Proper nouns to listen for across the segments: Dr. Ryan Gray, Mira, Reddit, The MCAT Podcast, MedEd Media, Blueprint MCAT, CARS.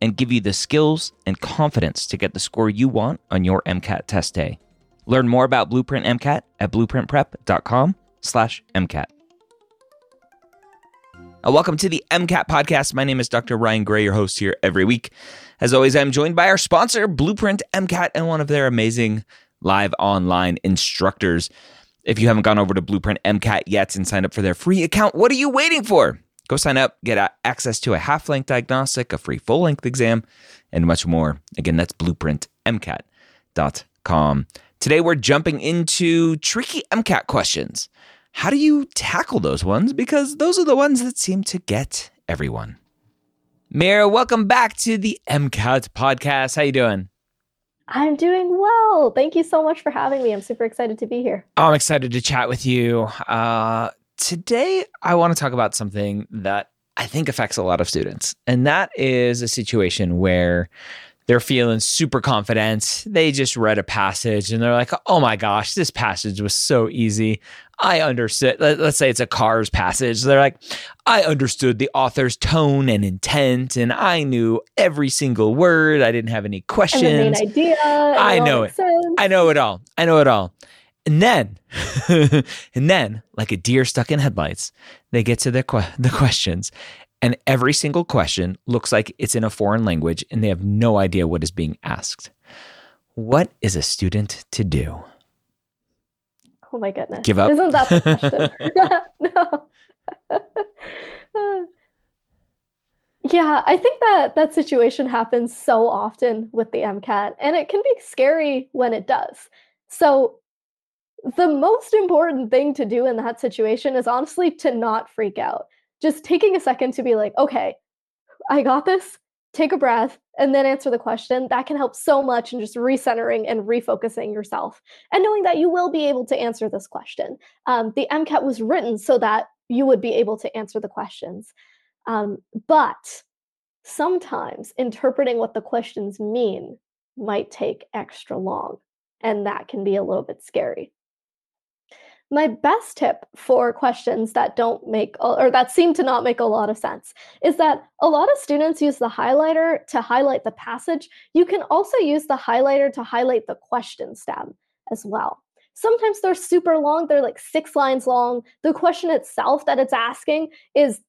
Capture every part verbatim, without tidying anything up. and give you the skills and confidence to get the score you want on your MCAT test day. Learn more about Blueprint M CAT at blueprint prep dot com slash M C A T. Welcome to the MCAT Podcast. My name is Doctor Ryan Gray, your host here every week. As always, I'm joined by our sponsor, Blueprint M CAT, and one of their amazing live online instructors. If you haven't gone over to Blueprint M CAT yet and signed up for their free account, what are you waiting for? Go sign up, get access to a half-length diagnostic, a free full-length exam, and much more. Again, that's blueprint M C A T dot com. Today, we're jumping into tricky MCAT questions. How do you tackle those ones? Because those are the ones that seem to get everyone. Mira, welcome back to the MCAT Podcast. How you doing? I'm doing well. Thank you so much for having me. I'm super excited to be here. I'm excited to chat with you. Uh, Today, I want to talk about something that I think affects a lot of students, and that is a situation where they're feeling super confident. They just read a passage, and they're like, oh my gosh, this passage was so easy. I understood. Let's say it's a Carr's passage. They're like, I understood the author's tone and intent, and I knew every single word. I didn't have any questions. And the main idea. I know it. I know it all. I know it all. And then, and then, like a deer stuck in headlights, they get to their que- the questions, and every single question looks like it's in a foreign language, and they have no idea what is being asked. What is a student to do? Oh my goodness! Give up? Isn't that the question? No. Yeah, I think that that situation happens so often with the MCAT, and it can be scary when it does. So the most important thing to do in that situation is honestly to not freak out. Just taking a second to be like, okay, I got this, take a breath, and then answer the question. That can help so much in just recentering and refocusing yourself and knowing that you will be able to answer this question. Um, the MCAT was written so that you would be able to answer the questions. Um, but sometimes interpreting what the questions mean might take extra long, and that can be a little bit scary. My best tip for questions that don't make, or that seem to not make a lot of sense, is that a lot of students use the highlighter to highlight the passage. You can also use the highlighter to highlight the question stem as well. Sometimes they're super long. They're like six lines long. The question itself that it's asking is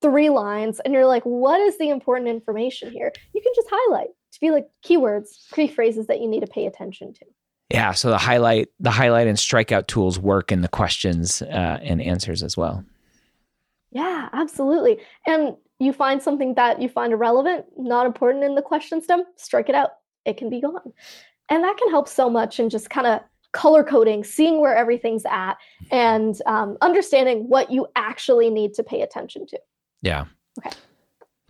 three lines. And you're like, what is the important information here? You can just highlight to be like keywords, key phrases that you need to pay attention to. Yeah, so the highlight, the highlight and strikeout tools work in the questions uh, and answers as well. Yeah, absolutely. And you find something that you find irrelevant, not important in the question stem, strike it out. It can be gone. And that can help so much in just kind of color coding, seeing where everything's at, and um, understanding what you actually need to pay attention to. Yeah. Okay.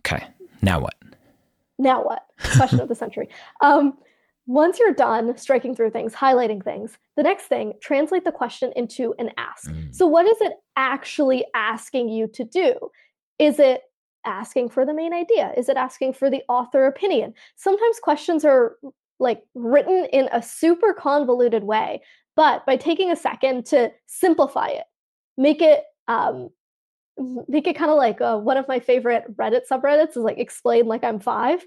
Okay. Now what? Now what? Question of the century. Um, Once you're done striking through things, highlighting things, the next thing, translate the question into an ask. Mm. So what is it actually asking you to do? Is it asking for the main idea? Is it asking for the author opinion? Sometimes questions are like written in a super convoluted way, but by taking a second to simplify it, make it um, make it kind of like uh, one of my favorite Reddit subreddits is like explain like I'm five.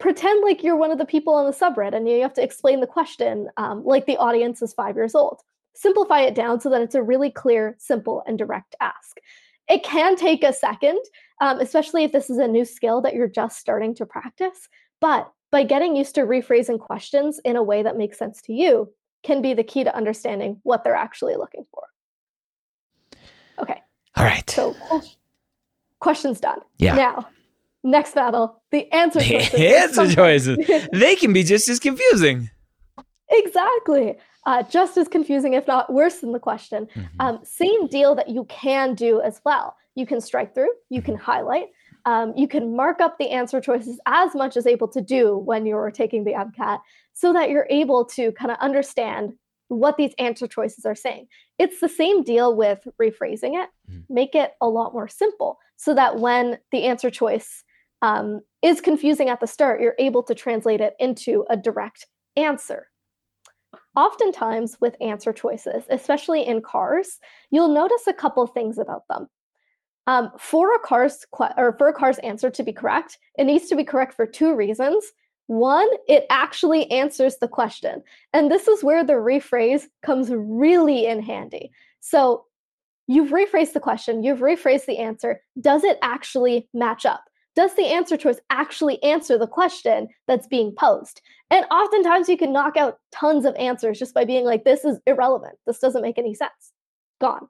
Pretend like you're one of the people on the subreddit and you have to explain the question um, like the audience is five years old. Simplify it down so that it's a really clear, simple, and direct ask. It can take a second, um, especially if this is a new skill that you're just starting to practice. But by getting used to rephrasing questions in a way that makes sense to you, can be the key to understanding what they're actually looking for. Okay. All right. So question's done. Yeah. Now, next battle, the answer choices. The answer choices. They can be just as confusing. Exactly. Uh, just as confusing, if not worse than the question. Mm-hmm. Um, same deal that you can do as well. You can strike through, you can highlight, um, you can mark up the answer choices as much as able to do when you're taking the MCAT so that you're able to kind of understand what these answer choices are saying. It's the same deal with rephrasing it, mm-hmm. make it a lot more simple so that when the answer choice um, is confusing at the start, you're able to translate it into a direct answer. Oftentimes with answer choices, especially in C A R S, you'll notice a couple things about them. Um, for a C A R S que- or for a C A R S answer to be correct, it needs to be correct for two reasons. One, it actually answers the question. And this is where the rephrase comes really in handy. So you've rephrased the question, you've rephrased the answer. Does it actually match up? Does the answer choice actually answer the question that's being posed? And oftentimes you can knock out tons of answers just by being like, this is irrelevant. This doesn't make any sense. Gone.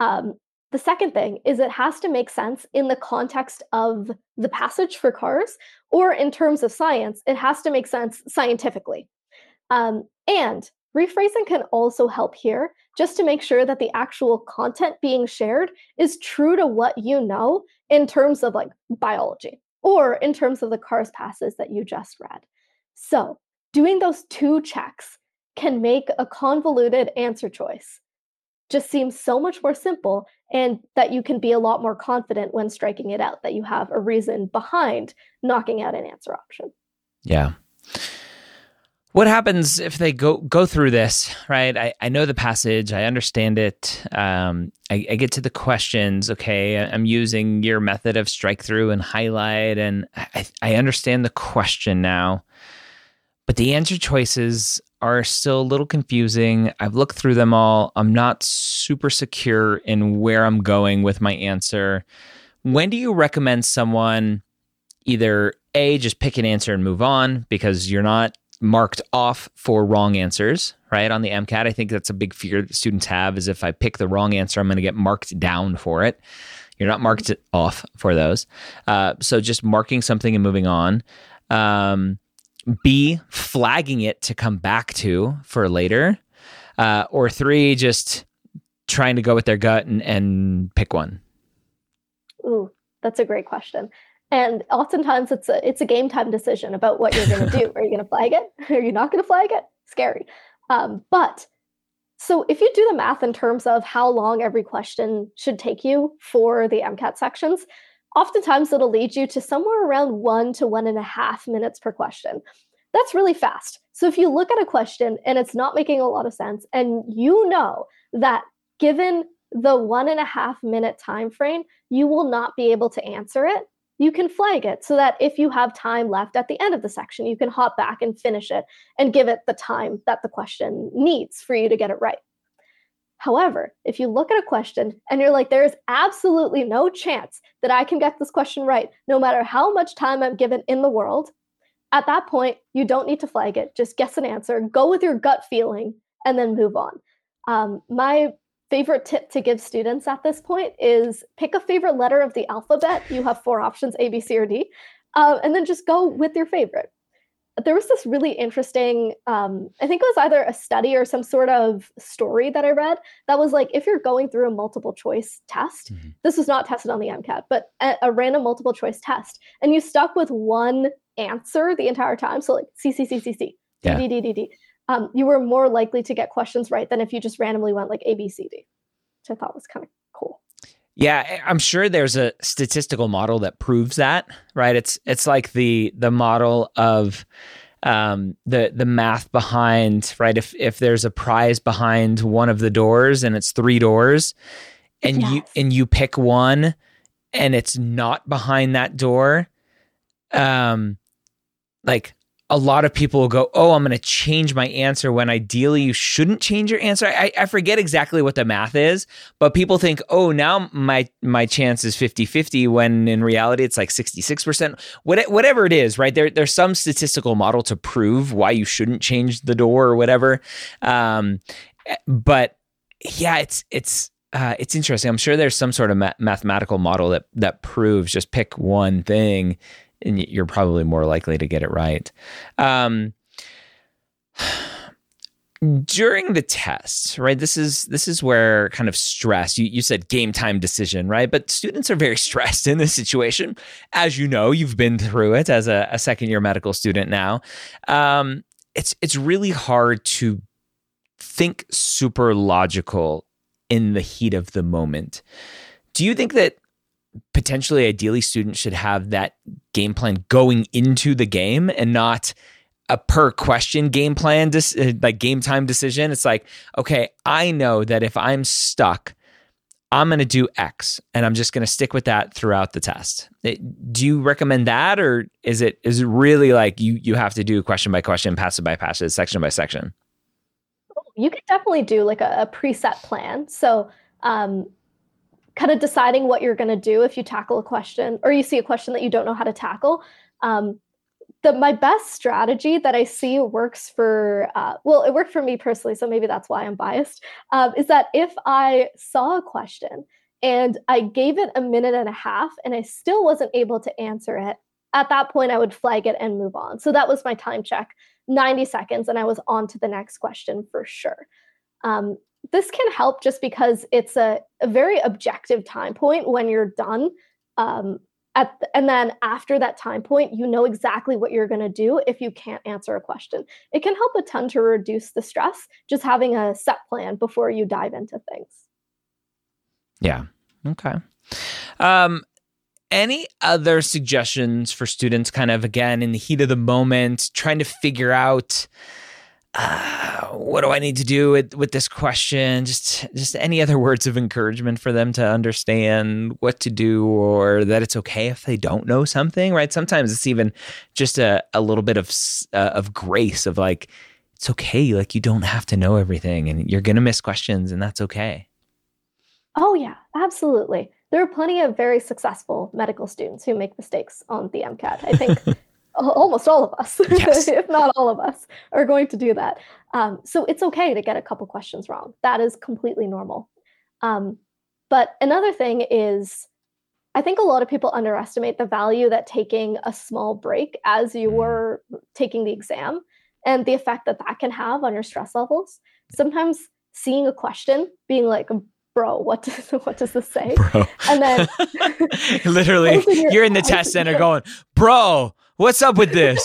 Um, the second thing is it has to make sense in the context of the passage for C A R S, or in terms of science, it has to make sense scientifically. Um, and rephrasing can also help here just to make sure that the actual content being shared is true to what you know in terms of like biology or in terms of the C A R S passes that you just read. So doing those two checks can make a convoluted answer choice just seem so much more simple, and that you can be a lot more confident when striking it out, that you have a reason behind knocking out an answer option. Yeah. What happens if they go go through this, right? I, I know the passage, I understand it. Um, I, I get to the questions, okay, I'm using your method of strike through and highlight, and I, I understand the question now, but the answer choices are still a little confusing. I've looked through them all. I'm not super secure in where I'm going with my answer. When do you recommend someone either A, just pick an answer and move on because you're not marked off for wrong answers, right? On the MCAT, I think that's a big fear that students have is if I pick the wrong answer, I'm going to get marked down for it. You're not marked off for those. Uh, so just marking something and moving on. Um, B, flagging it to come back to for later. Uh, or three, just trying to go with their gut and, and pick one. Ooh, that's a great question. And oftentimes it's a, it's a game time decision about what you're going to do. Are you going to flag it? Are you not going to flag it? Scary. Um, but so if you do the math in terms of how long every question should take you for the MCAT sections, oftentimes it'll lead you to somewhere around one to one and a half minutes per question. That's really fast. So if you look at a question and it's not making a lot of sense, and you know that given the one and a half minute time frame, you will not be able to answer it, you can flag it so that if you have time left at the end of the section, you can hop back and finish it and give it the time that the question needs for you to get it right. However, if you look at a question and you're like, there is absolutely no chance that I can get this question right, no matter how much time I'm given in the world, at that point, you don't need to flag it. Just guess an answer, go with your gut feeling, and then move on. Um, my favorite tip to give students at this point is pick a favorite letter of the alphabet. You have four options, A, B, C, or D, uh, and then just go with your favorite. There was this really interesting, um, I think it was either a study or some sort of story that I read that was like, if you're going through a multiple choice test, mm-hmm. this was not tested on the MCAT, but a, a random multiple choice test, and you stuck with one answer the entire time. So like C, C, C, C, C, D, D, D, D, D. Um, you were more likely to get questions right than if you just randomly went like A, B, C, D, which I thought was kind of cool. Yeah, I'm sure there's a statistical model that proves that, right? It's it's like the the model of um, the the math behind, right? If if there's a prize behind one of the doors and it's three doors, and yes. you and you pick one, and it's not behind that door, um, like. a lot of people will go, oh, I'm going to change my answer, when ideally you shouldn't change your answer. I, I forget exactly what the math is, but people think, oh, now my my chance is fifty-fifty, when in reality it's like sixty-six percent. What, whatever it is, right? There, there's some statistical model to prove why you shouldn't change the door or whatever. Um, but yeah, it's it's uh, it's interesting. I'm sure there's some sort of ma- mathematical model that that proves just pick one thing, and you're probably more likely to get it right. Um, during the test, right? This is this is where kind of stress. You you said game time decision, right? But students are very stressed in this situation, as you know. You've been through it as a, a second year medical student now. Um, it's it's really hard to think super logical in the heat of the moment. Do you think that potentially, ideally, students should have that game plan going into the game and not a per question game plan, like game time decision? It's like, okay, I know that if I'm stuck, I'm going to do X, and I'm just going to stick with that throughout the test. It, do you recommend that, or is it is it really like you you have to do question by question, passage by passage, section by section? You could definitely do like a, a preset plan. So, um, kind of deciding what you're going to do if you tackle a question or you see a question that you don't know how to tackle. Um, the, my best strategy that I see works for, uh, well, it worked for me personally, so maybe that's why I'm biased, um, is that if I saw a question and I gave it a minute and a half and I still wasn't able to answer it, at that point I would flag it and move on. So that was my time check, ninety seconds, and I was on to the next question for sure. Um, This can help just because it's a, a very objective time point when you're done. Um, at the, and then after that time point, you know exactly what you're going to do if you can't answer a question. It can help a ton to reduce the stress, just having a set plan before you dive into things. Yeah. Okay. Um, any other suggestions for students kind of, again, in the heat of the moment, trying to figure out, Uh, what do I need to do with, with this question? Just just any other words of encouragement for them to understand what to do, or that it's okay if they don't know something, right? Sometimes it's even just a, a little bit of uh, of grace of like, it's okay. Like, you don't have to know everything, and you're going to miss questions, and that's okay. Oh, yeah, absolutely. There are plenty of very successful medical students who make mistakes on the MCAT, I think. Almost all of us, yes. If not all of us, are going to do that. Um, so it's okay to get a couple questions wrong. That is completely normal. Um, but another thing is, I think a lot of people underestimate the value that taking a small break as you were taking the exam and the effect that that can have on your stress levels. Sometimes seeing a question, being like, bro, what does, what does this say? Bro. And then literally, your you're in the test center going, bro, what's up with this?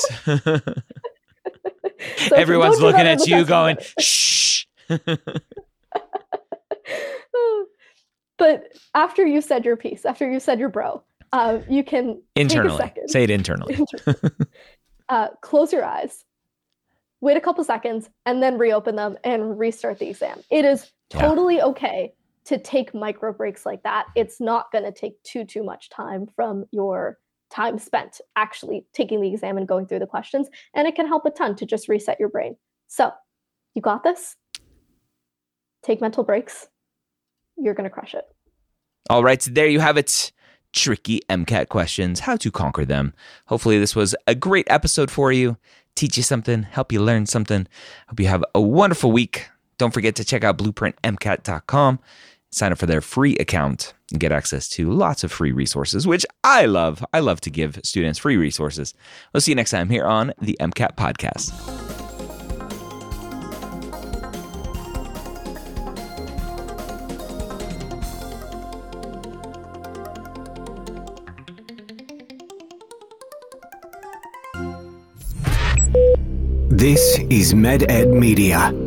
So Everyone's looking at you going, shh. But after you said your piece, after you said your bro, uh, you can internally take a second, say it internally. internally. Uh, close your eyes, wait a couple seconds, and then reopen them and restart the exam. It is totally yeah. okay to take micro breaks like that. It's not going to take too, too much time from your time spent actually taking the exam and going through the questions. And it can help a ton to just reset your brain. So you got this. Take mental breaks. You're going to crush it. All right. So there you have it. Tricky MCAT questions, how to conquer them. Hopefully this was a great episode for you. Teach you something, help you learn something. Hope you have a wonderful week. Don't forget to check out blueprint m cat dot com. Sign up for their free account and get access to lots of free resources, which I love. I love to give students free resources. We'll see you next time here on the MCAT Podcast. This is MedEd Media.